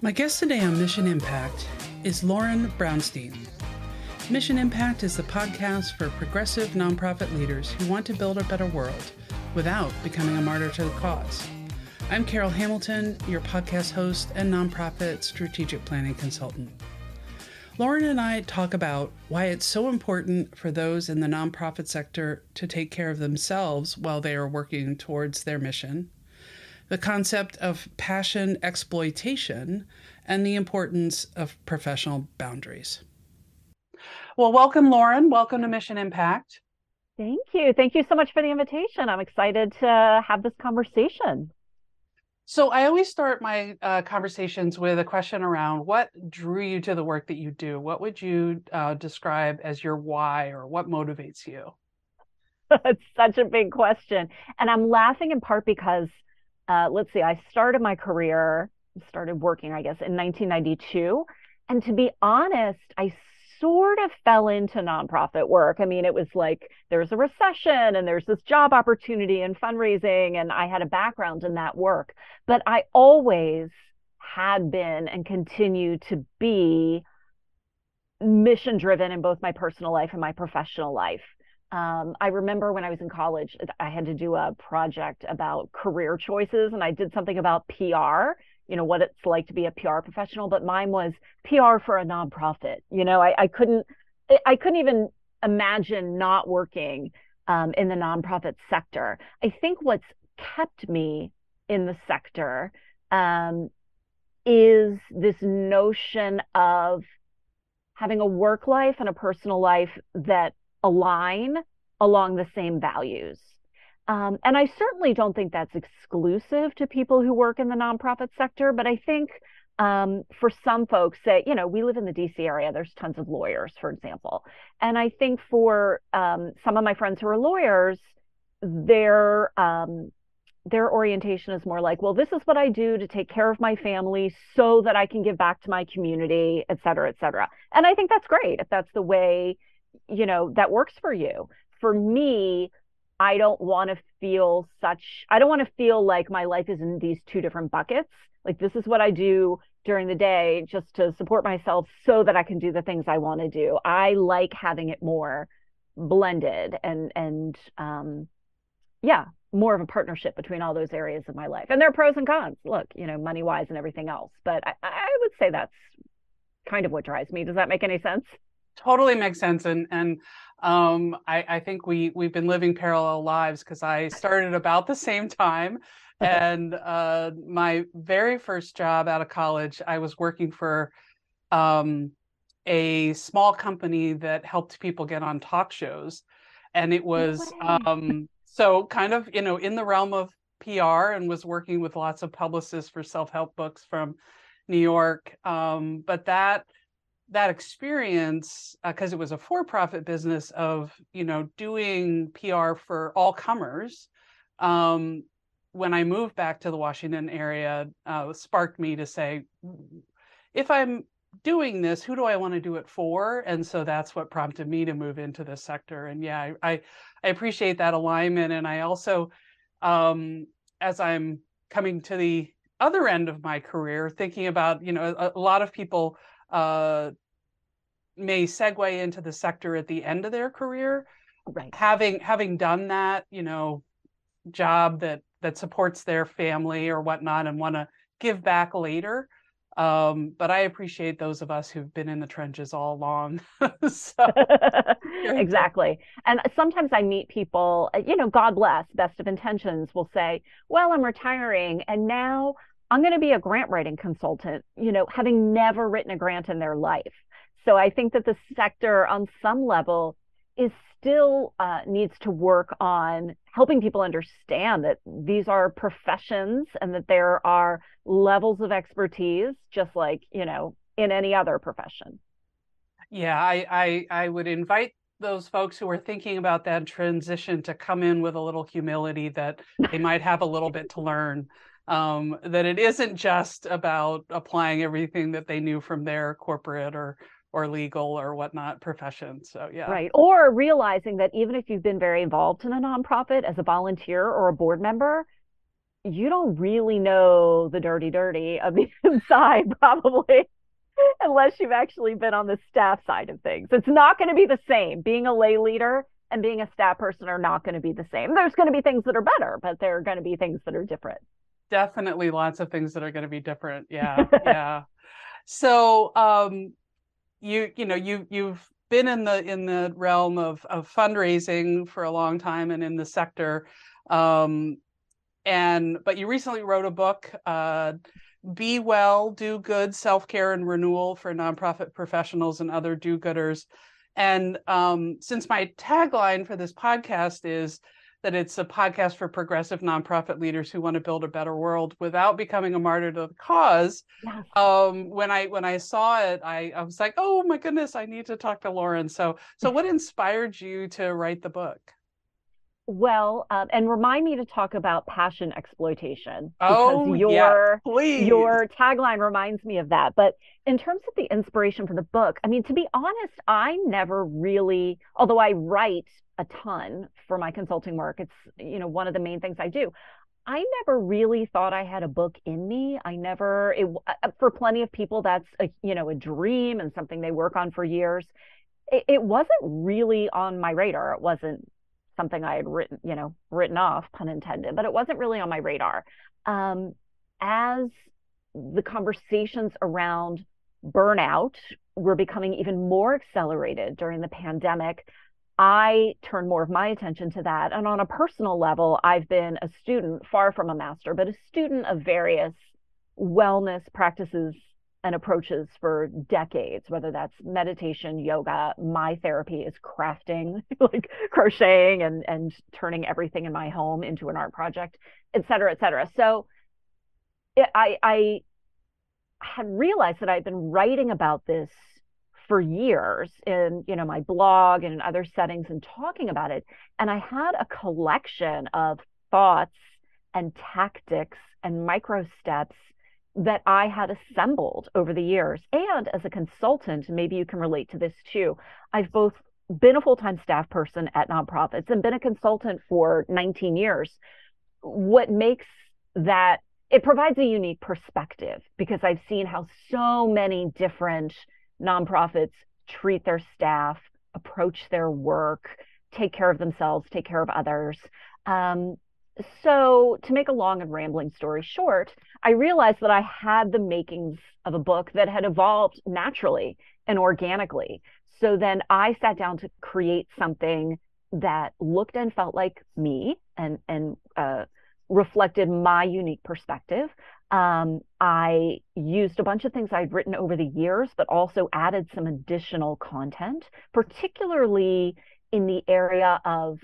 My guest today on Mission Impact is Lauren Brownstein. Mission Impact is the podcast for progressive nonprofit leaders who want to build a better world without becoming a martyr to the cause. I'm Carol Hamilton, your podcast host and nonprofit strategic planning consultant. Lauren and I talk about why it's so important for those in the nonprofit sector to take care of themselves while they are working towards their mission, the concept of passion exploitation, and the importance of professional boundaries. Well, welcome, Lauren. Welcome to Mission Impact. Thank you. Thank you so much for the invitation. I'm excited to have this conversation. So I always start my conversations with a question around what drew you to the work that you do? What would you describe as your why, or what motivates you? It's such a big question. And I'm laughing in part because I started working, in 1992. And to be honest, I sort of fell into nonprofit work. I mean, it was like there's a recession and there's this job opportunity and fundraising. And I had a background in that work. But I always had been and continue to be mission driven in both my personal life and my professional life. I remember when I was in college, I had to do a project about career choices, and I did something about PR, you know, what it's like to be a PR professional, but mine was PR for a nonprofit. You know, I couldn't even imagine not working in the nonprofit sector. I think what's kept me in the sector is this notion of having a work life and a personal life that align along the same values. And I certainly don't think that's exclusive to people who work in the nonprofit sector, but I think for some folks that, you know, we live in the DC area, there's tons of lawyers, for example. And I think for some of my friends who are lawyers, their orientation is more like, well, this is what I do to take care of my family so that I can give back to my community, et cetera, et cetera. And I think that's great if that's the way, you know, that works for you. For me, I don't want to feel like my life is in these two different buckets. Like, this is what I do during the day just to support myself so that I can do the things I want to do. I like having it more blended and more of a partnership between all those areas of my life. And there are pros and cons, look, you know, money wise and everything else. But I would say that's kind of what drives me. Does that make any sense? Totally makes sense. And I think we've been living parallel lives, because I started about the same time. And my very first job out of college, I was working for a small company that helped people get on talk shows. And it was so kind of, you know, in the realm of PR, and was working with lots of publicists for self-help books from New York. But that experience, because it was a for-profit business, of, you know, doing PR for all comers, when I moved back to the Washington area, sparked me to say, if I'm doing this, who do I want to do it for? And so that's what prompted me to move into this sector. And yeah, I appreciate that alignment. And I also, as I'm coming to the other end of my career, thinking about, you know, a lot of people may segue into the sector at the end of their career, right? Having done that, you know, job that supports their family or whatnot, and want to give back later. But I appreciate those of us who've been in the trenches all along. So, exactly. And sometimes I meet people, you know, God bless, best of intentions, will say, well, I'm retiring, and now I'm going to be a grant writing consultant, you know, having never written a grant in their life. So I think that the sector on some level is still needs to work on helping people understand that these are professions and that there are levels of expertise, just like, you know, in any other profession. Yeah, I would invite those folks who are thinking about that transition to come in with a little humility that they might have a little bit to learn. That it isn't just about applying everything that they knew from their corporate or legal or whatnot profession. So yeah. Right. Or realizing that even if you've been very involved in a nonprofit as a volunteer or a board member, you don't really know the dirty of the inside, probably, unless you've actually been on the staff side of things. It's not going to be the same. Being a lay leader and being a staff person are not going to be the same. There's going to be things that are better, but there are going to be things that are different. Definitely lots of things that are going to be different. Yeah. Yeah. So, you've been in the realm of fundraising for a long time and in the sector. But you recently wrote a book, Be Well, Do Good, Self-Care and Renewal for Nonprofit Professionals and Other Do-Gooders. And since my tagline for this podcast is that it's a podcast for progressive nonprofit leaders who want to build a better world without becoming a martyr to the cause. Yes. When I saw it, I was like, oh my goodness, I need to talk to Lauren. So what inspired you to write the book? Well, and remind me to talk about passion exploitation. Oh, yeah, please. Your tagline reminds me of that. But in terms of the inspiration for the book, I mean, to be honest, I never really, although I write a ton for my consulting work, it's, one of the main things I do. I never really thought I had a book in me. For plenty of people, that's a dream and something they work on for years. It wasn't really on my radar. It wasn't something I had written off, pun intended, but it wasn't really on my radar. As the conversations around burnout were becoming even more accelerated during the pandemic, I turned more of my attention to that. And on a personal level, I've been a student, far from a master, but a student of various wellness practices and approaches for decades, whether that's meditation, yoga. My therapy is crafting, like crocheting and turning everything in my home into an art project, et cetera, et cetera. So I had realized that I'd been writing about this for years in my blog and in other settings and talking about it. And I had a collection of thoughts and tactics and micro steps that I had assembled over the years. And as a consultant, maybe you can relate to this too, I've both been a full-time staff person at nonprofits and been a consultant for 19 years. What makes that, it provides a unique perspective because I've seen how so many different nonprofits treat their staff, approach their work, take care of themselves, take care of others. So to make a long and rambling story short, I realized that I had the makings of a book that had evolved naturally and organically. So then I sat down to create something that looked and felt like me and reflected my unique perspective. I used a bunch of things I'd written over the years, but also added some additional content, particularly in the area of,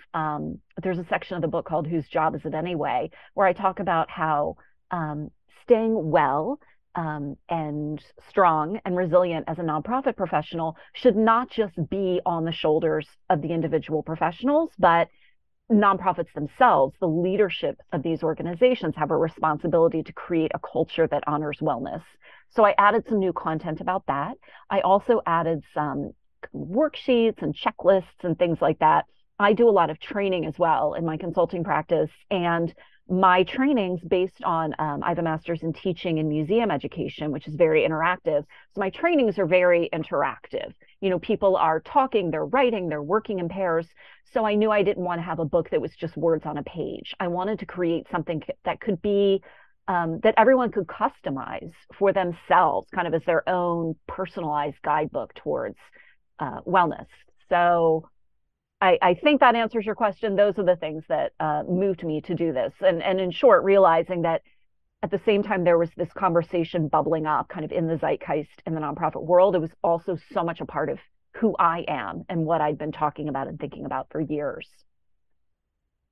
there's a section of the book called Whose Job Is It Anyway, where I talk about how staying well and strong and resilient as a nonprofit professional should not just be on the shoulders of the individual professionals, but nonprofits themselves, the leadership of these organizations, have a responsibility to create a culture that honors wellness. So I added some new content about that. I also added some worksheets and checklists and things like that. I do a lot of training as well in my consulting practice, and my trainings based on, I have a master's in teaching and museum education, which is very interactive. So my trainings are very interactive. People are talking, they're writing, they're working in pairs. So I knew I didn't want to have a book that was just words on a page. I wanted to create something that could be, that everyone could customize for themselves, kind of as their own personalized guidebook towards wellness. So I think that answers your question. Those are the things that moved me to do this. And in short, realizing that at the same time, there was this conversation bubbling up kind of in the zeitgeist in the nonprofit world. It was also so much a part of who I am and what I'd been talking about and thinking about for years.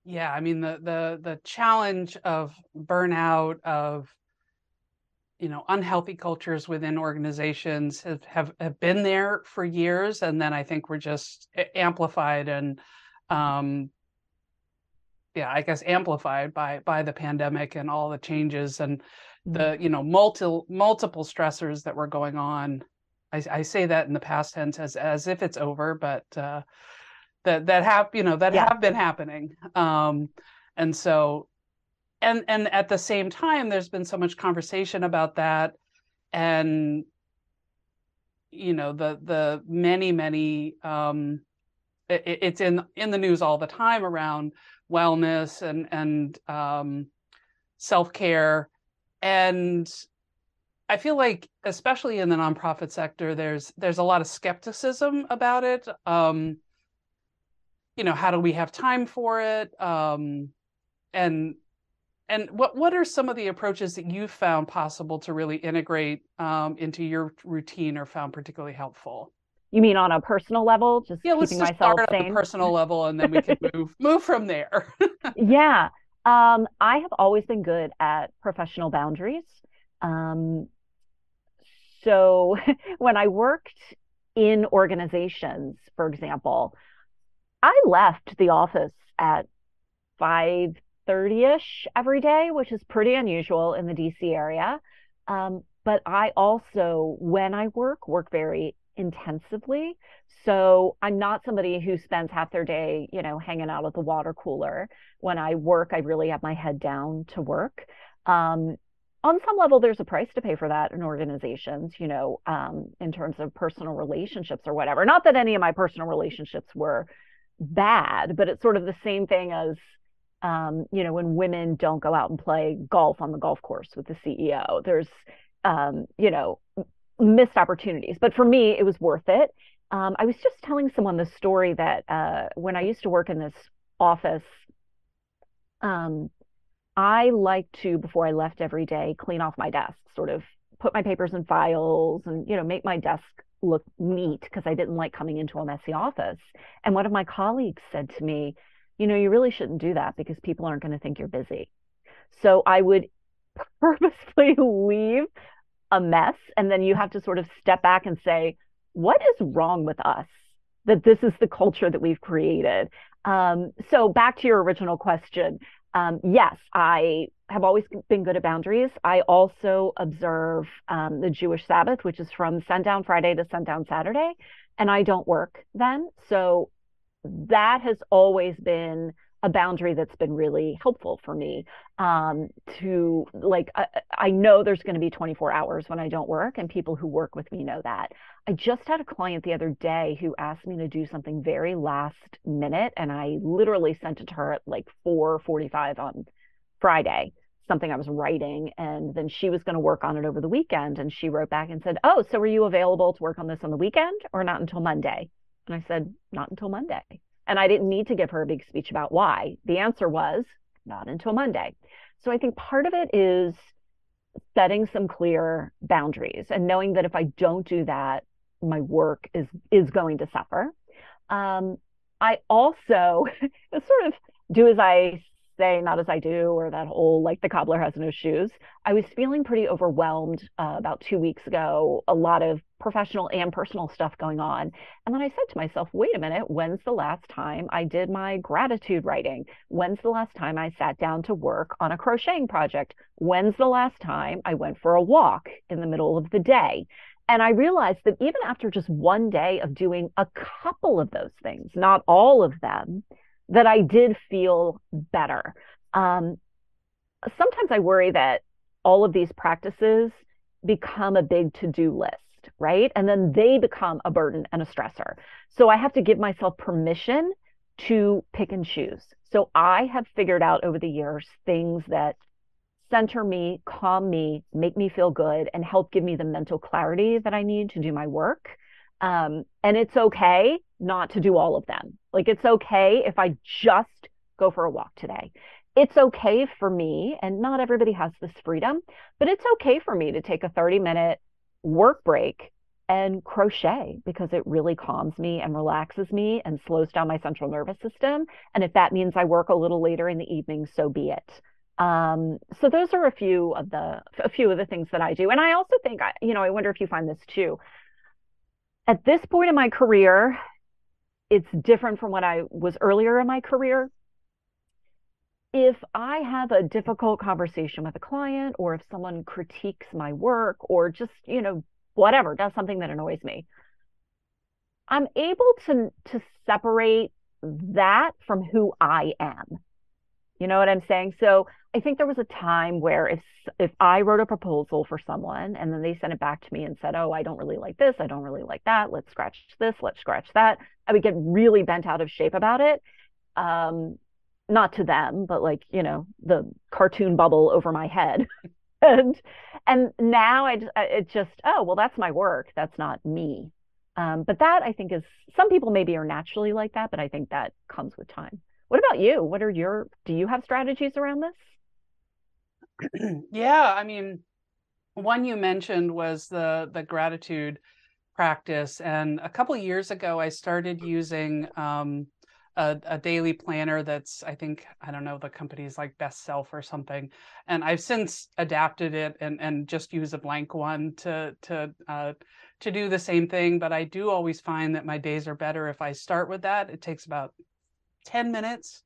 Yeah. I mean, the challenge of burnout, of unhealthy cultures within organizations have been there for years. And then I think we're just amplified and, amplified by the pandemic and all the changes and the, multiple stressors that were going on. I say that in the past tense as if it's over, but that have been happening. And so And at the same time, there's been so much conversation about that, and you know, the many it's in the news all the time around wellness and self-care. And I feel like, especially in the nonprofit sector, there's a lot of skepticism about it. You know, how do we have time for it? And what are some of the approaches that you found possible to really integrate into your routine, or found particularly helpful? You mean on a personal level, just keeping myself sane? Yeah, let's just start on a personal level, and then we can move from there. Yeah. I have always been good at professional boundaries. So when I worked in organizations, for example, I left the office at 5:30-ish every day, which is pretty unusual in the DC area. But I also, when I work very intensively. So I'm not somebody who spends half their day, you know, hanging out at the water cooler. When I work, I really have my head down to work. On some level, there's a price to pay for that in organizations, you know, in terms of personal relationships or whatever. Not that any of my personal relationships were bad, but it's sort of the same thing as, you know, when women don't go out and play golf on the golf course with the CEO. There's, you know, missed opportunities. But for me, it was worth it. I was just telling someone the story that when I used to work in this office, I like to, before I left every day, clean off my desk, sort of put my papers and files and, you know, make my desk look neat, because I didn't like coming into a messy office. And one of my colleagues said to me, you know, you really shouldn't do that because people aren't going to think you're busy. So I would purposely leave a mess. And then you have to sort of step back and say, what is wrong with us that this is the culture that we've created? So back to your original question. Yes, I have always been good at boundaries. I also observe the Jewish Sabbath, which is from sundown Friday to sundown Saturday, and I don't work then. So that has always been a boundary that's been really helpful for me to, like, I know there's going to be 24 hours when I don't work, and people who work with me know that. I just had a client the other day who asked me to do something very last minute, and I literally sent it to her at like 4:45 on Friday, something I was writing, and then she was going to work on it over the weekend, and she wrote back and said, oh, so are you available to work on this on the weekend or not until Monday? And I said, not until Monday. And I didn't need to give her a big speech about why. The answer was, not until Monday. So I think part of it is setting some clear boundaries and knowing that if I don't do that, my work is going to suffer. I also sort of do as I say, not as I do, or that whole, like, the cobbler has no shoes. I was feeling pretty overwhelmed about 2 weeks ago, a lot of professional and personal stuff going on. And then I said to myself, wait a minute, when's the last time I did my gratitude writing? When's the last time I sat down to work on a crocheting project? When's the last time I went for a walk in the middle of the day? And I realized that even after just one day of doing a couple of those things, not all of them, that I did feel better. Sometimes I worry that all of these practices become a big to-do list, right? And then they become a burden and a stressor. So I have to give myself permission to pick and choose. So I have figured out over the years things that center me, calm me, make me feel good, and help give me the mental clarity that I need to do my work. And it's okay not to do all of them. Like, it's okay if I just go for a walk today. It's okay for me, and not everybody has this freedom, but it's okay for me to take a 30-minute work break and crochet, because it really calms me and relaxes me and slows down my central nervous system. And if that means I work a little later in the evening, so be it. So those are a few of the things that I do. And I also think, you know, I wonder if you find this too. At this point in my career, it's different from when I was earlier in my career. If I have a difficult conversation with a client, or if someone critiques my work, or just, you know, whatever, does something that annoys me, I'm able to separate that from who I am. You know what I'm saying? So I think there was a time where if I wrote a proposal for someone and then they sent it back to me and said, oh, I don't really like this, I don't really like that, let's scratch this, let's scratch that, I would get really bent out of shape about it. Not to them, but like, you know, the cartoon bubble over my head. And now it's just, oh, well, that's my work. That's not me. But that I think is, some people maybe are naturally like that, but I think that comes with time. What about you? Do you have strategies around this? Yeah, I mean, one you mentioned was the gratitude practice. And a couple of years ago, I started using a daily planner that's, the company's like Best Self or something. And I've since adapted it and just use a blank one to do the same thing. But I do always find that my days are better if I start with that. It takes about 10 minutes.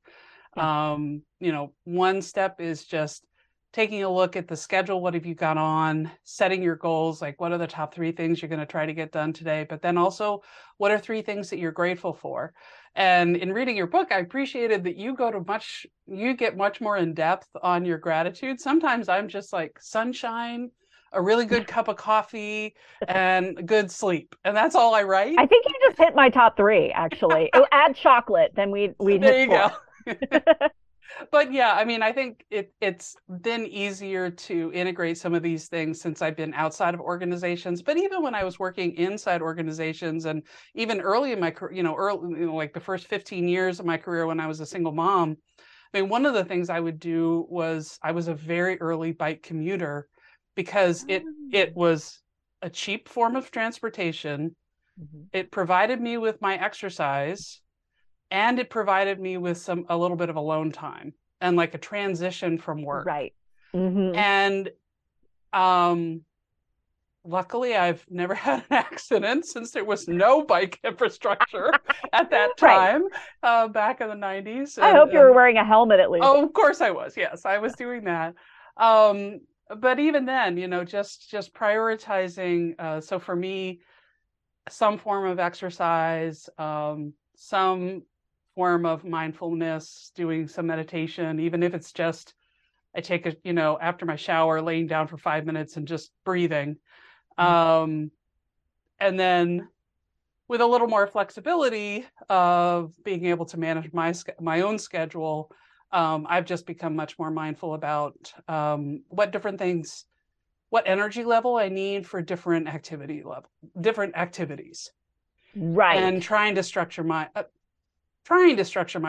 One step is just taking a look at the schedule. What have you got on? Setting your goals, like what are the top 3 things you're going to try to get done today? But then also, what are 3 things that you're grateful for? And in reading your book, I appreciated that you get much more in depth on your gratitude. Sometimes I'm just like sunshine, a really good cup of coffee, and good sleep. And that's all I write. I think you just hit my top 3, actually. Add chocolate, then we'd hit 4. There you go. But yeah, I mean, I think it's been easier to integrate some of these things since I've been outside of organizations. But even when I was working inside organizations, and even early in my career, like the first 15 years of my career when I was a single mom, I mean, one of the things I would do was I was a very early bike commuter because it was a cheap form of transportation. Mm-hmm. It provided me with my exercise. And it provided me with a little bit of alone time and like a transition from work. Right. Mm-hmm. And luckily, I've never had an accident since there was no bike infrastructure at that time, right. Back in the 90s. I hope you were wearing a helmet at least. Oh, of course I was. Yes, I was doing that. But even then, just prioritizing. So for me, some form of exercise, some form of mindfulness, doing some meditation, even if it's just I take after my shower, laying down for 5 minutes and just breathing. And then with a little more flexibility of being able to manage my own schedule, I've just become much more mindful about what energy level I need for different activities. Right. And trying to structure my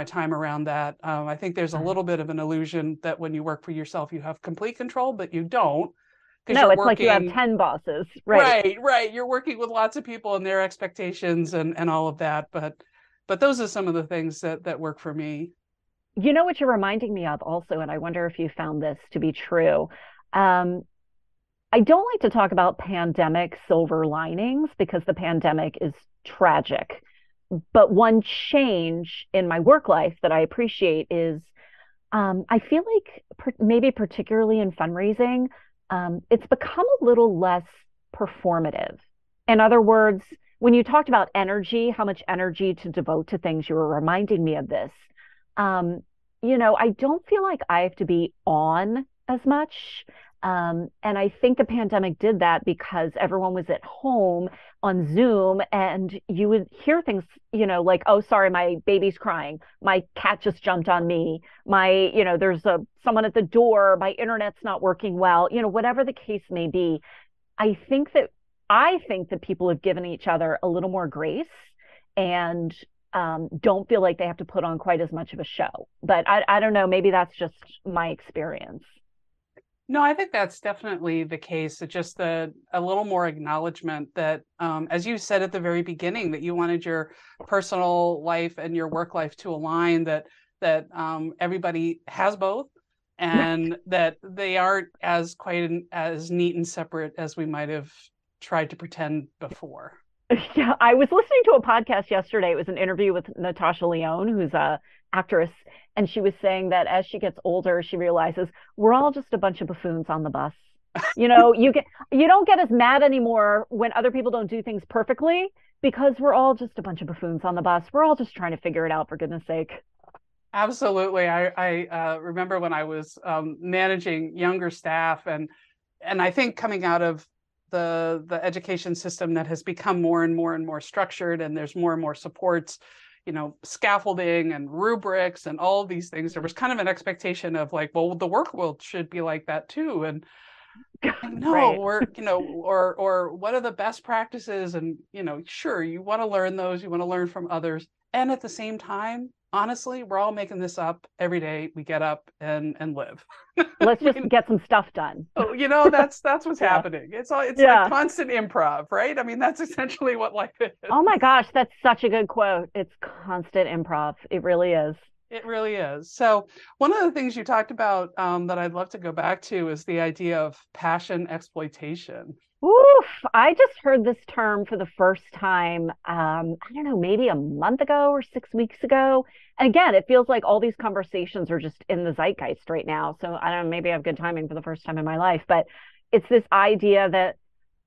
time around that. I think there's a little bit of an illusion that when you work for yourself, you have complete control, but you don't. No, it's like you have 10 bosses. Right. Right. You're working with lots of people and their expectations and all of that. But those are some of the things that work for me. You know what you're reminding me of also, and I wonder if you found this to be true. I don't like to talk about pandemic silver linings because the pandemic is tragic. But one change in my work life that I appreciate is I feel like maybe particularly in fundraising, it's become a little less performative. In other words, when you talked about energy, how much energy to devote to things, you were reminding me of this. I don't feel like I have to be on as much. And I think the pandemic did that because everyone was at home on Zoom and you would hear things, like, oh, sorry, my baby's crying. My cat just jumped on me. There's someone at the door. My internet's not working well, whatever the case may be. I think that people have given each other a little more grace and don't feel like they have to put on quite as much of a show. But I don't know, maybe that's just my experience. No, I think that's definitely the case. It's just a little more acknowledgement that, as you said at the very beginning, that you wanted your personal life and your work life to align, that everybody has both and that they aren't as quite as neat and separate as we might have tried to pretend before. Yeah, I was listening to a podcast yesterday. It was an interview with Natasha Leone, who's a actress, and she was saying that as she gets older, she realizes we're all just a bunch of buffoons on the bus. You don't get as mad anymore when other people don't do things perfectly because we're all just a bunch of buffoons on the bus. We're all just trying to figure it out, for goodness sake. Absolutely. I remember when I was managing younger staff, and I think coming out of the education system that has become more and more structured, and there's more and more supports, you know, scaffolding and rubrics and all of these things, there was kind of an expectation of like, well, the work world should be like that too. And no, right. Or, you know, or what are the best practices? And, you know, sure, you want to learn those, you want to learn from others. And at the same time, honestly, we're all making this up every day. We get up and live. Let's just get some stuff done. Oh, you know, that's what's happening. It's like constant improv, right? I mean, that's essentially what life is. Oh my gosh, that's such a good quote. It's constant improv. It really is. It really is. So one of the things you talked about that I'd love to go back to is the idea of passion exploitation. Oof, I just heard this term for the first time, I don't know, maybe a month ago or 6 weeks ago. And again, it feels like all these conversations are just in the zeitgeist right now. So I don't know, maybe I have good timing for the first time in my life, but it's this idea that,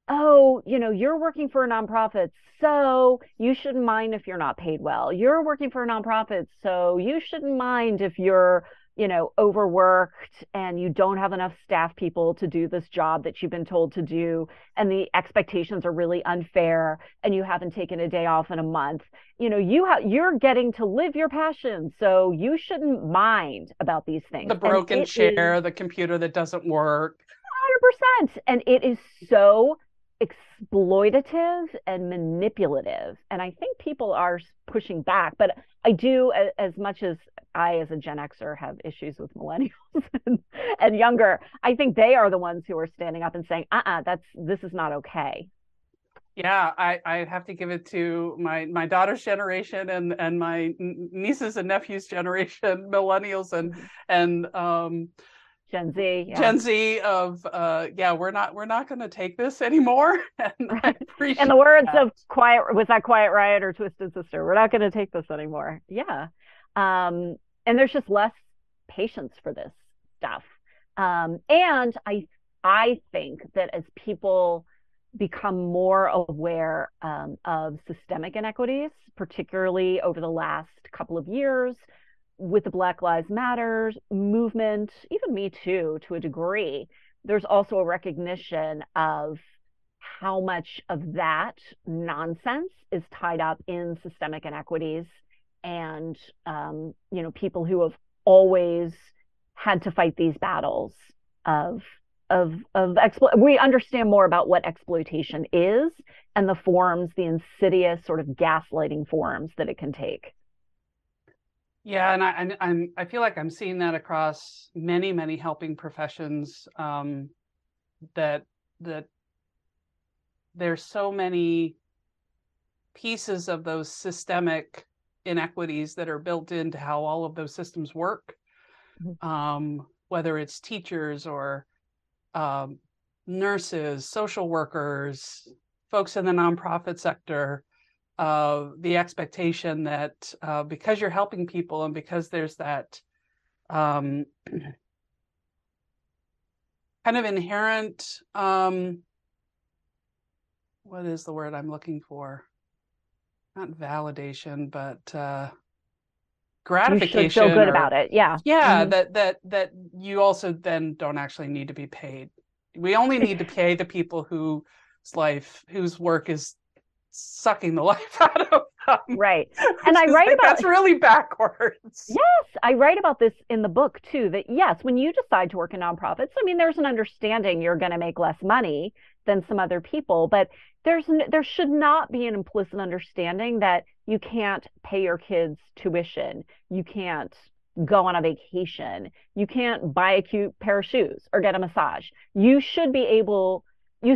oh, you know, you're working for a nonprofit, so you shouldn't mind if you're not paid well. You're working for a nonprofit, so you shouldn't mind if you're, you know, overworked and you don't have enough staff people to do this job that you've been told to do, and the expectations are really unfair, and you haven't taken a day off in a month. You know, you're getting to live your passion, so you shouldn't mind about these things. The broken chair, the computer that doesn't work. 100%. And it is so exploitative and manipulative. And I think people are pushing back, but I do, as much as I, as a Gen Xer, have issues with millennials and younger, I think they are the ones who are standing up and saying, this is not okay. Yeah, I have to give it to my daughter's generation and my nieces and nephews' generation, millennials and Gen Z. Yeah. Gen Z of, we're not going to take this anymore. And in the words of Quiet Riot or Twisted Sister, we're not going to take this anymore. Yeah. And there's just less patience for this stuff. And I think that as people become more aware of systemic inequities, particularly over the last couple of years, with the Black Lives Matter movement, even Me Too to a degree, there's also a recognition of how much of that nonsense is tied up in systemic inequities, and you know, people who have always had to fight these battles of we understand more about what exploitation is and the forms, the insidious sort of gaslighting forms that it can take. Yeah, and I feel like I'm seeing that across many helping professions. That there's so many pieces of those systemic inequities that are built into how all of those systems work. Mm-hmm. Whether it's teachers or nurses, social workers, folks in the nonprofit sector. The expectation that because you're helping people and because there's that kind of inherent, what is the word I'm looking for? Not validation, but gratification. You should feel good about it, yeah. Yeah, mm-hmm. that you also then don't actually need to be paid. We only need to pay the people whose work is sucking the life out of them. Right. And I write about that's really backwards. Yes, I write about this in the book too, that yes, when you decide to work in nonprofits, I mean, there's an understanding you're going to make less money than some other people, but there should not be an implicit understanding that you can't pay your kids tuition, you can't go on a vacation, you can't buy a cute pair of shoes or get a massage. You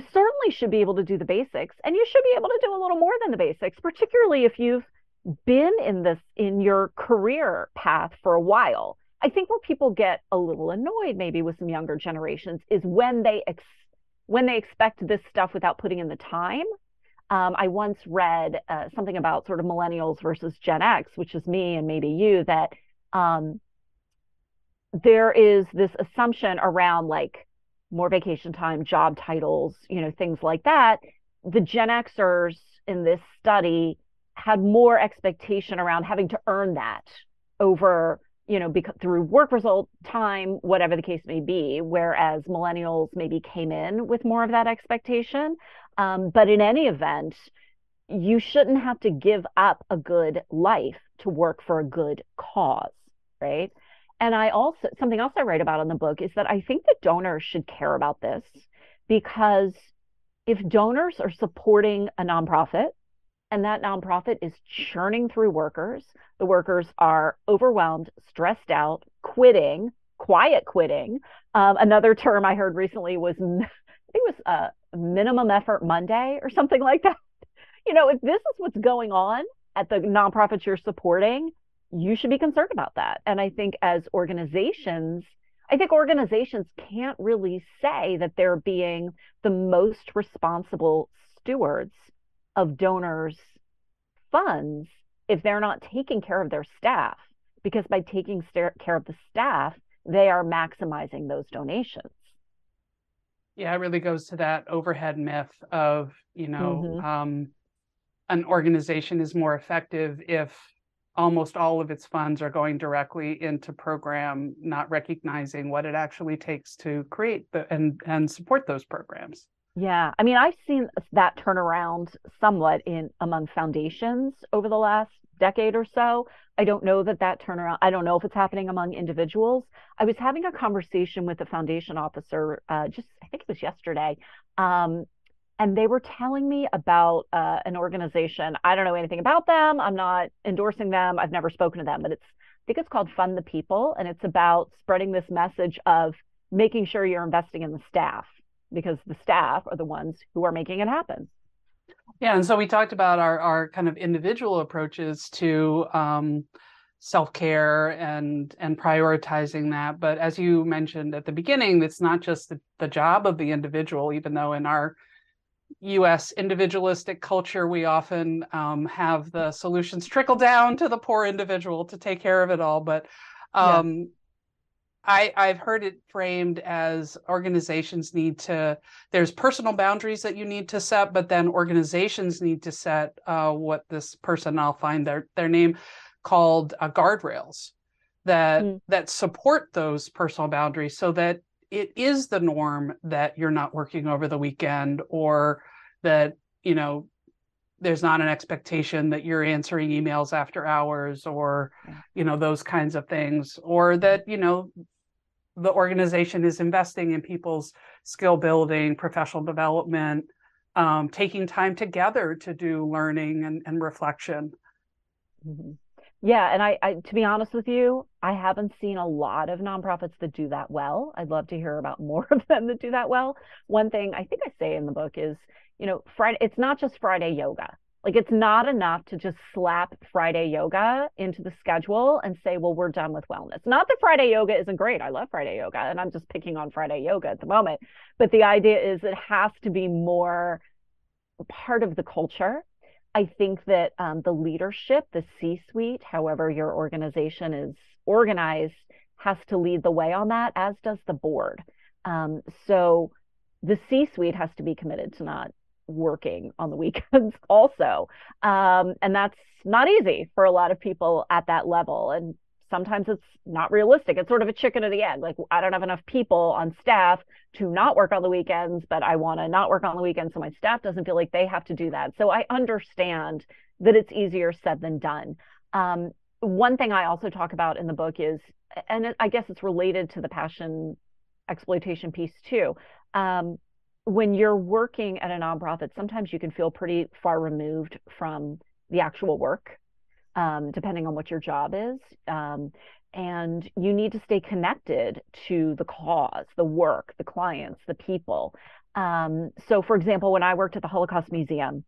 certainly should be able to do the basics, and you should be able to do a little more than the basics, particularly if you've been in your career path for a while. I think where people get a little annoyed maybe with some younger generations is when they expect this stuff without putting in the time. I once read something about sort of millennials versus Gen X, which is me and maybe you, that there is this assumption around like, more vacation time, job titles, you know, things like that. The Gen Xers in this study had more expectation around having to earn that over you know, through work result, time, whatever the case may be, whereas millennials maybe came in with more of that expectation. But in any event, you shouldn't have to give up a good life to work for a good cause, right? And I also, something else I write about in the book is that I think that donors should care about this, because if donors are supporting a nonprofit and that nonprofit is churning through workers, the workers are overwhelmed, stressed out, quitting, quiet quitting. Another term I heard recently was, minimum effort Monday or something like that. You know, if this is what's going on at the nonprofits you're supporting, you should be concerned about that. And I think as organizations, can't really say that they're being the most responsible stewards of donors' funds if they're not taking care of their staff, because by taking care of the staff, they are maximizing those donations. Yeah, it really goes to that overhead myth of, you know, an organization is more effective if almost all of its funds are going directly into program, not recognizing what it actually takes to create and support those programs. Yeah. I mean, I've seen that turnaround somewhat among foundations over the last decade or so. I don't know that turnaround, I don't know if it's happening among individuals. I was having a conversation with a foundation officer I think it was yesterday. And they were telling me about an organization. I don't know anything about them. I'm not endorsing them. I've never spoken to them, but I think it's called Fund the People. And it's about spreading this message of making sure you're investing in the staff, because the staff are the ones who are making it happen. Yeah. And so we talked about our kind of individual approaches to self-care and prioritizing that. But as you mentioned at the beginning, it's not just the job of the individual, even though in our U.S. individualistic culture, we often have the solutions trickle down to the poor individual to take care of it all. But I've heard it framed as organizations need to, there's personal boundaries that you need to set, but then organizations need to set what this person, I'll find their name, called guardrails that support those personal boundaries, so that it is the norm that you're not working over the weekend, or that, you know, there's not an expectation that you're answering emails after hours, or, you know, those kinds of things, or that, you know, the organization is investing in people's skill building, professional development, taking time together to do learning and reflection. Mm-hmm. Yeah. And I to be honest with you, I haven't seen a lot of nonprofits that do that well. I'd love to hear about more of them that do that well. One thing I think I say in the book is, you know, Friday, it's not just Friday yoga. Like, it's not enough to just slap Friday yoga into the schedule and say, well, we're done with wellness. Not that Friday yoga isn't great. I love Friday yoga, and I'm just picking on Friday yoga at the moment. But the idea is it has to be more part of the culture. I think that the leadership, the C-suite, however your organization is organized, has to lead the way on that, as does the board. So the C-suite has to be committed to not working on the weekends also. And that's not easy for a lot of people at that level. And sometimes it's not realistic. It's sort of a chicken or the egg. Like, I don't have enough people on staff to not work on the weekends, but I want to not work on the weekends so my staff doesn't feel like they have to do that. So I understand that it's easier said than done. One thing I also talk about in the book is, and I guess it's related to the passion exploitation piece too, when you're working at a nonprofit, sometimes you can feel pretty far removed from the actual work, depending on what your job is. And you need to stay connected to the cause, the work, the clients, the people. So for example, when I worked at the Holocaust Museum,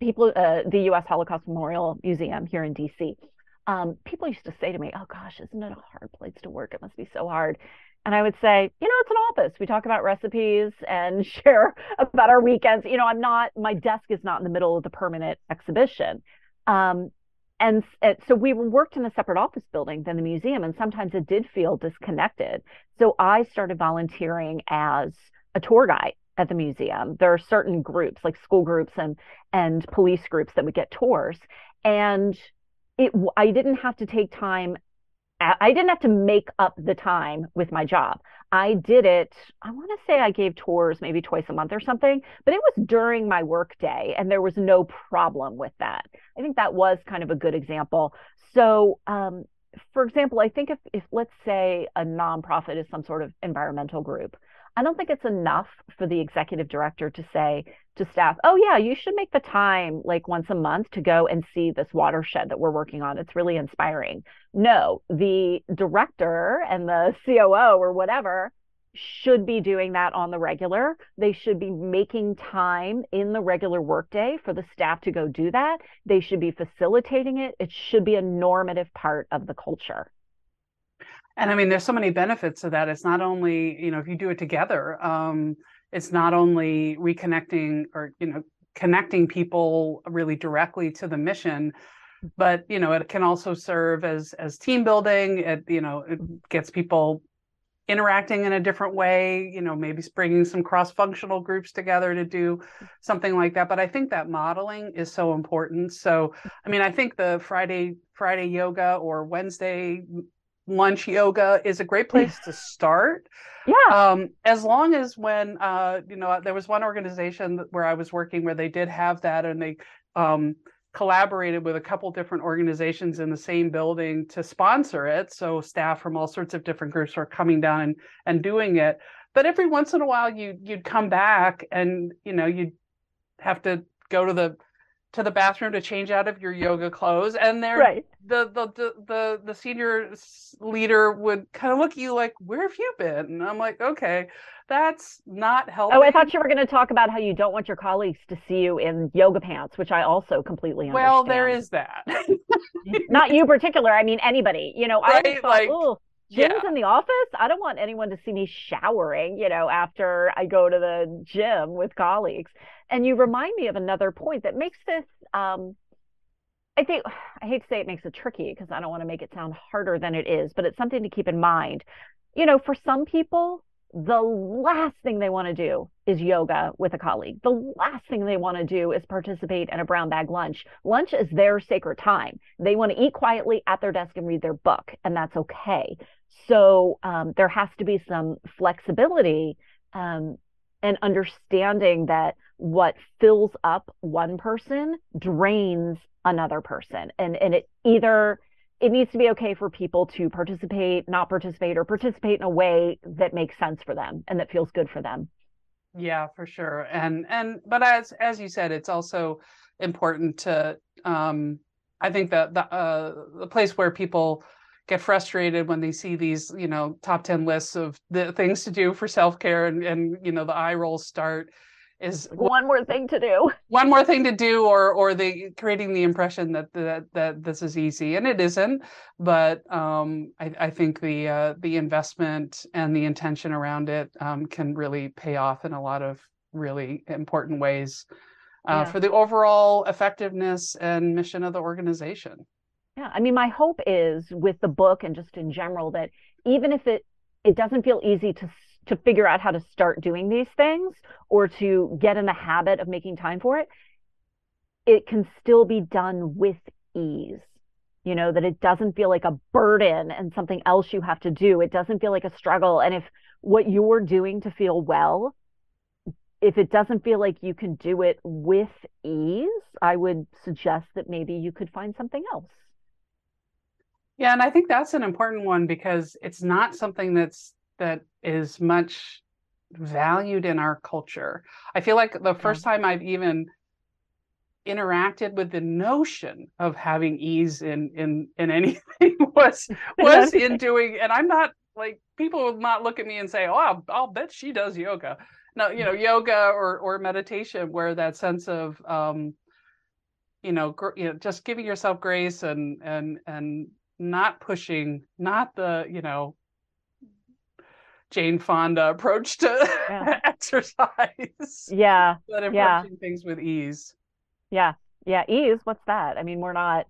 the U.S. Holocaust Memorial Museum here in DC, people used to say to me, oh gosh, isn't it a hard place to work? It must be so hard. And I would say, you know, it's an office. We talk about recipes and share about our weekends. You know, my desk is not in the middle of the permanent exhibition. And so we worked in a separate office building than the museum, and sometimes it did feel disconnected. So I started volunteering as a tour guide at the museum. There are certain groups, like school groups and police groups, that would get tours. And I didn't have to take time I didn't have to make up the time with my job. I did it, I want to say I gave tours maybe twice a month or something, but it was during my work day and there was no problem with that. I think that was kind of a good example. So for example, I think if let's say a nonprofit is some sort of environmental group, I don't think it's enough for the executive director to say to staff, oh yeah, you should make the time like once a month to go and see this watershed that we're working on. It's really inspiring. No, the director and the COO or whatever should be doing that on the regular. They should be making time in the regular workday for the staff to go do that. They should be facilitating it. It should be a normative part of the culture. And I mean, there's so many benefits to that. It's not only, you know, if you do it together, it's not only reconnecting or, you know, connecting people really directly to the mission, but, you know, it can also serve as team building. It, you know, it gets people interacting in a different way, you know, maybe bringing some cross-functional groups together to do something like that. But I think that modeling is so important. So, I mean, I think the Friday yoga or Wednesday lunch yoga is a great place to start. Yeah. As long as when, you know, there was one organization where I was working where they did have that, and they collaborated with a couple different organizations in the same building to sponsor it. So staff from all sorts of different groups are coming down and doing it. But every once in a while you'd come back and, you know, you'd have to go to the bathroom to change out of your yoga clothes, and there right. the senior leader would kind of look at you like, where have you been? And I'm like, okay, that's not helping. Oh, I thought you were going to talk about how you don't want your colleagues to see you in yoga pants, which I also completely understand. Well, there is that. Not you particular, I mean anybody. You know, right? I just thought, like, oh, gym's yeah. in the office? I don't want anyone to see me showering, you know, after I go to the gym with colleagues. And you remind me of another point that makes this, I think, I hate to say it makes it tricky because I don't want to make it sound harder than it is, but it's something to keep in mind. You know, for some people, the last thing they want to do is yoga with a colleague. The last thing they want to do is participate in a brown bag lunch. Lunch is their sacred time. They want to eat quietly at their desk and read their book, and that's okay. So there has to be some flexibility and understanding that what fills up one person drains another person. And it either... it needs to be okay for people to participate, not participate, or participate in a way that makes sense for them and that feels good for them. Yeah, for sure. And but as you said, it's also important to, I think that the place where people get frustrated when they see these, you know, top 10 lists of the things to do for self-care and you know, the eye rolls start is one more thing to do. One more thing to do, or the creating the impression that this is easy, and it isn't. But I think the investment and the intention around it can really pay off in a lot of really important ways for the overall effectiveness and mission of the organization. Yeah, I mean, my hope is with the book and just in general that even if it doesn't feel easy to figure out how to start doing these things or to get in the habit of making time for it, it can still be done with ease. You know, that it doesn't feel like a burden and something else you have to do. It doesn't feel like a struggle. And if what you're doing to feel well, if it doesn't feel like you can do it with ease, I would suggest that maybe you could find something else. Yeah, and I think that's an important one because it's not something that is much valued in our culture. I feel like the first time I've even interacted with the notion of having ease in anything was in doing, and I'm not like, people will not look at me and say, oh, I'll bet she does yoga. No, you know, yoga or meditation, where that sense of, you know, just giving yourself grace and not pushing, not the, you know, Jane Fonda approach to exercise. Yeah. But approaching things with ease. Yeah. Yeah. Ease. What's that? I mean, we're not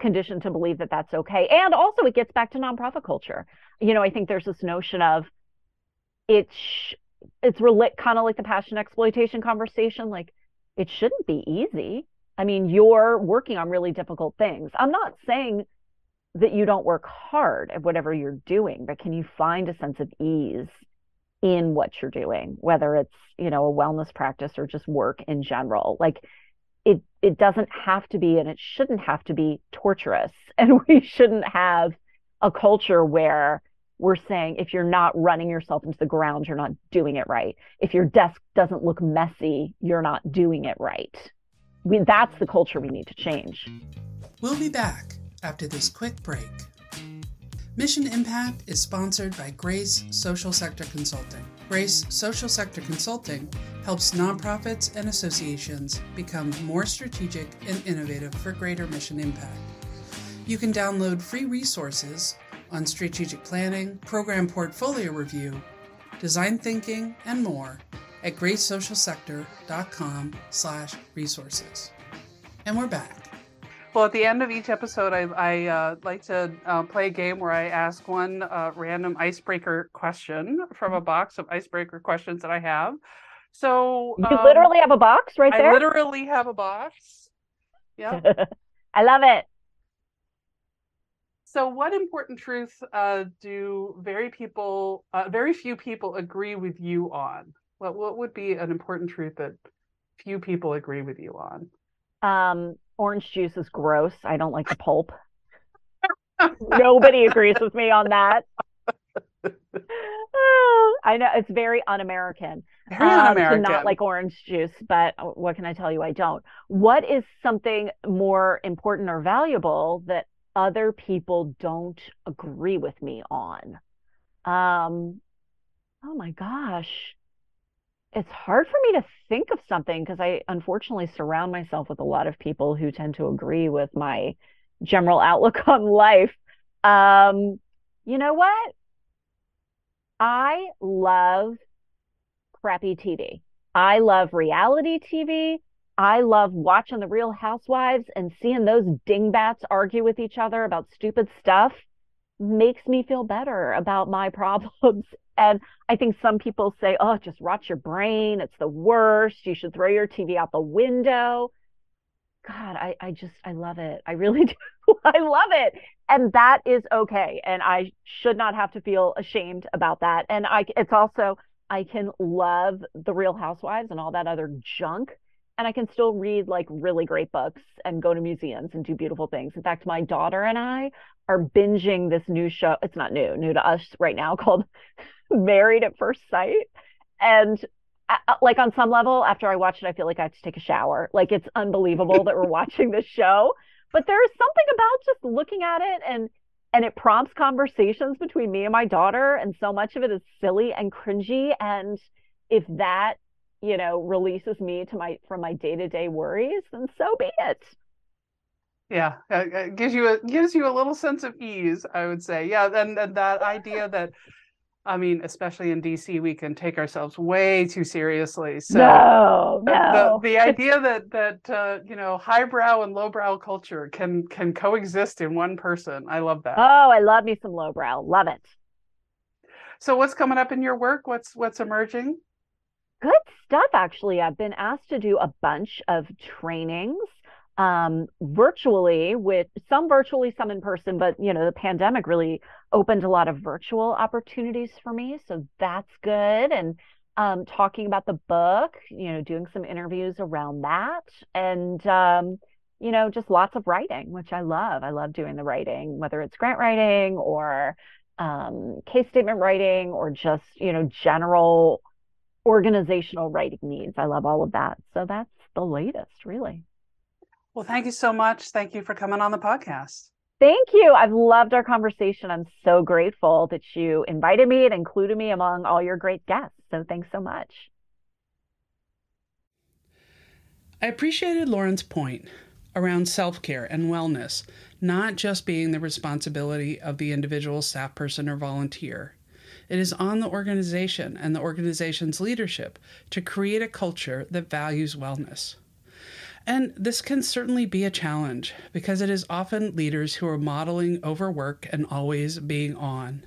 conditioned to believe that that's okay. And also it gets back to nonprofit culture. You know, I think there's this notion of it's kind of like the passion exploitation conversation. Like, it shouldn't be easy. I mean, you're working on really difficult things. I'm not saying that you don't work hard at whatever you're doing, but can you find a sense of ease in what you're doing, whether it's, you know, a wellness practice or just work in general? Like, it doesn't have to be, and it shouldn't have to be torturous. And we shouldn't have a culture where we're saying, if you're not running yourself into the ground, you're not doing it right. If your desk doesn't look messy, you're not doing it right. That's the culture we need to change. We'll be back after this quick break. Mission Impact is sponsored by Grace Social Sector Consulting. Grace Social Sector Consulting helps nonprofits and associations become more strategic and innovative for greater mission impact. You can download free resources on strategic planning, program portfolio review, design thinking, and more at gracesocialsector.com/resources. And we're back. Well, at the end of each episode, I like to play a game where I ask one random icebreaker question from a box of icebreaker questions that I have. So you literally have a box right there? I literally have a box. Yeah. I love it. So what important truth do very few people agree with you on? What would be an important truth that few people agree with you on? Orange juice is gross. I don't like the pulp. Nobody agrees with me on that. I know it's very un-American. Very un-American. To not like orange juice, but what can I tell you? I don't. What is something more important or valuable that other people don't agree with me on? Oh my gosh. It's hard for me to think of something because I unfortunately surround myself with a lot of people who tend to agree with my general outlook on life. You know what? I love crappy TV. I love reality TV. I love watching The Real Housewives, and seeing those dingbats argue with each other about stupid stuff makes me feel better about my problems. And I think some people say, oh, it just rots your brain. It's the worst. You should throw your TV out the window. God, I love it. I really do. I love it. And that is okay. And I should not have to feel ashamed about that. And it's also, I can love The Real Housewives and all that other junk. And I can still read like really great books and go to museums and do beautiful things. In fact, my daughter and I are binging this new show. It's not new to us right now, called Married at First Sight. And like on some level, after I watch it, I feel like I have to take a shower. Like, it's unbelievable that we're watching this show. But there is something about just looking at it, and it prompts conversations between me and my daughter. And so much of it is silly and cringy. And if that, you know, releases me from my day-to-day worries, and so be it. Yeah, it gives you a little sense of ease, I would say. Yeah, and that idea that, I mean, especially in DC, we can take ourselves way too seriously. So no. The idea that you know, highbrow and lowbrow culture can coexist in one person. I love that. Oh, I love me some lowbrow. Love it. So what's coming up in your work? What's emerging? Good stuff, actually. I've been asked to do a bunch of trainings virtually, with some virtually, some in person, but, you know, the pandemic really opened a lot of virtual opportunities for me. So that's good. And talking about the book, you know, doing some interviews around that, and, you know, just lots of writing, which I love. I love doing the writing, whether it's grant writing or case statement writing or just, you know, general organizational writing needs. I love all of that. So that's the latest, really. Well, thank you so much. Thank you for coming on the podcast. Thank you. I've loved our conversation. I'm so grateful that you invited me and included me among all your great guests. So thanks so much. I appreciated Lauren's point around self-care and wellness, not just being the responsibility of the individual staff person or volunteer. It is on the organization and the organization's leadership to create a culture that values wellness. And this can certainly be a challenge because it is often leaders who are modeling overwork and always being on.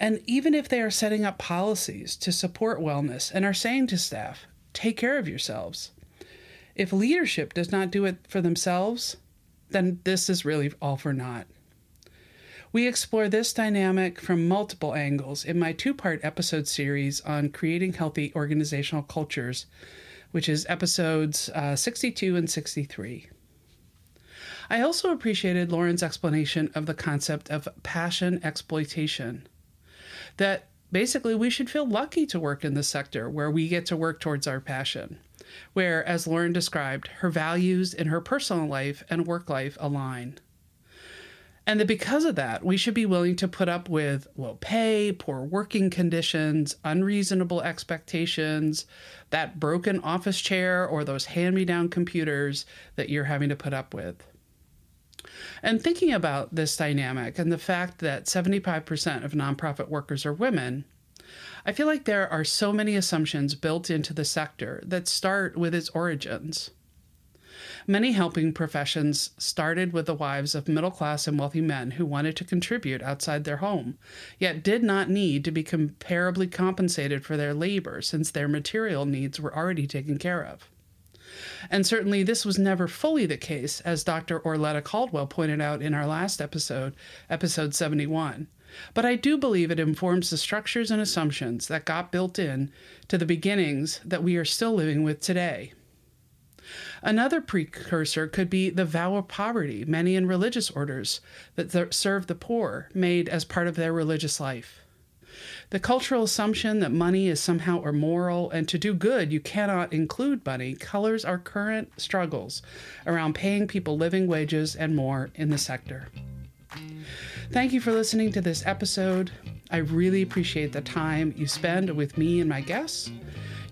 And even if they are setting up policies to support wellness and are saying to staff, take care of yourselves, if leadership does not do it for themselves, then this is really all for naught. We explore this dynamic from multiple angles in my two-part episode series on creating healthy organizational cultures, which is episodes 62 and 63. I also appreciated Lauren's explanation of the concept of passion exploitation, that basically we should feel lucky to work in the sector where we get to work towards our passion, where, as Lauren described, her values in her personal life and work life align. And that because of that, we should be willing to put up with low pay, poor working conditions, unreasonable expectations, that broken office chair or those hand-me-down computers that you're having to put up with. And thinking about this dynamic and the fact that 75% of nonprofit workers are women, I feel like there are so many assumptions built into the sector that start with its origins. Many helping professions started with the wives of middle-class and wealthy men who wanted to contribute outside their home, yet did not need to be comparably compensated for their labor since their material needs were already taken care of. And certainly this was never fully the case, as Dr. Orletta Caldwell pointed out in our last episode, episode 71. But I do believe it informs the structures and assumptions that got built in to the beginnings that we are still living with today. Another precursor could be the vow of poverty many in religious orders that serve the poor made as part of their religious life. The cultural assumption that money is somehow immoral and to do good you cannot include money colors our current struggles around paying people living wages and more in the sector. Thank you for listening to this episode. I really appreciate the time you spend with me and my guests.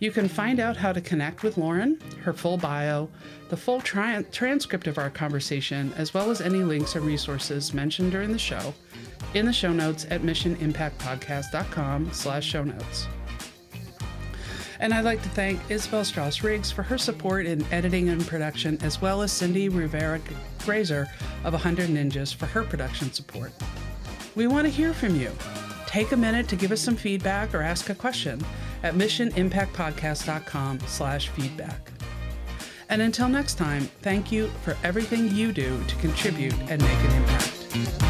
You can find out how to connect with Lauren, her full bio, the full transcript of our conversation, as well as any links or resources mentioned during the show in the show notes at missionimpactpodcast.com/show notes. And I'd like to thank Isabel Strauss-Riggs for her support in editing and production, as well as Cindy Rivera-Grazer of 100 Ninjas for her production support. We want to hear from you. Take a minute to give us some feedback or ask a question at missionimpactpodcast.com/feedback. And until next time, thank you for everything you do to contribute and make an impact.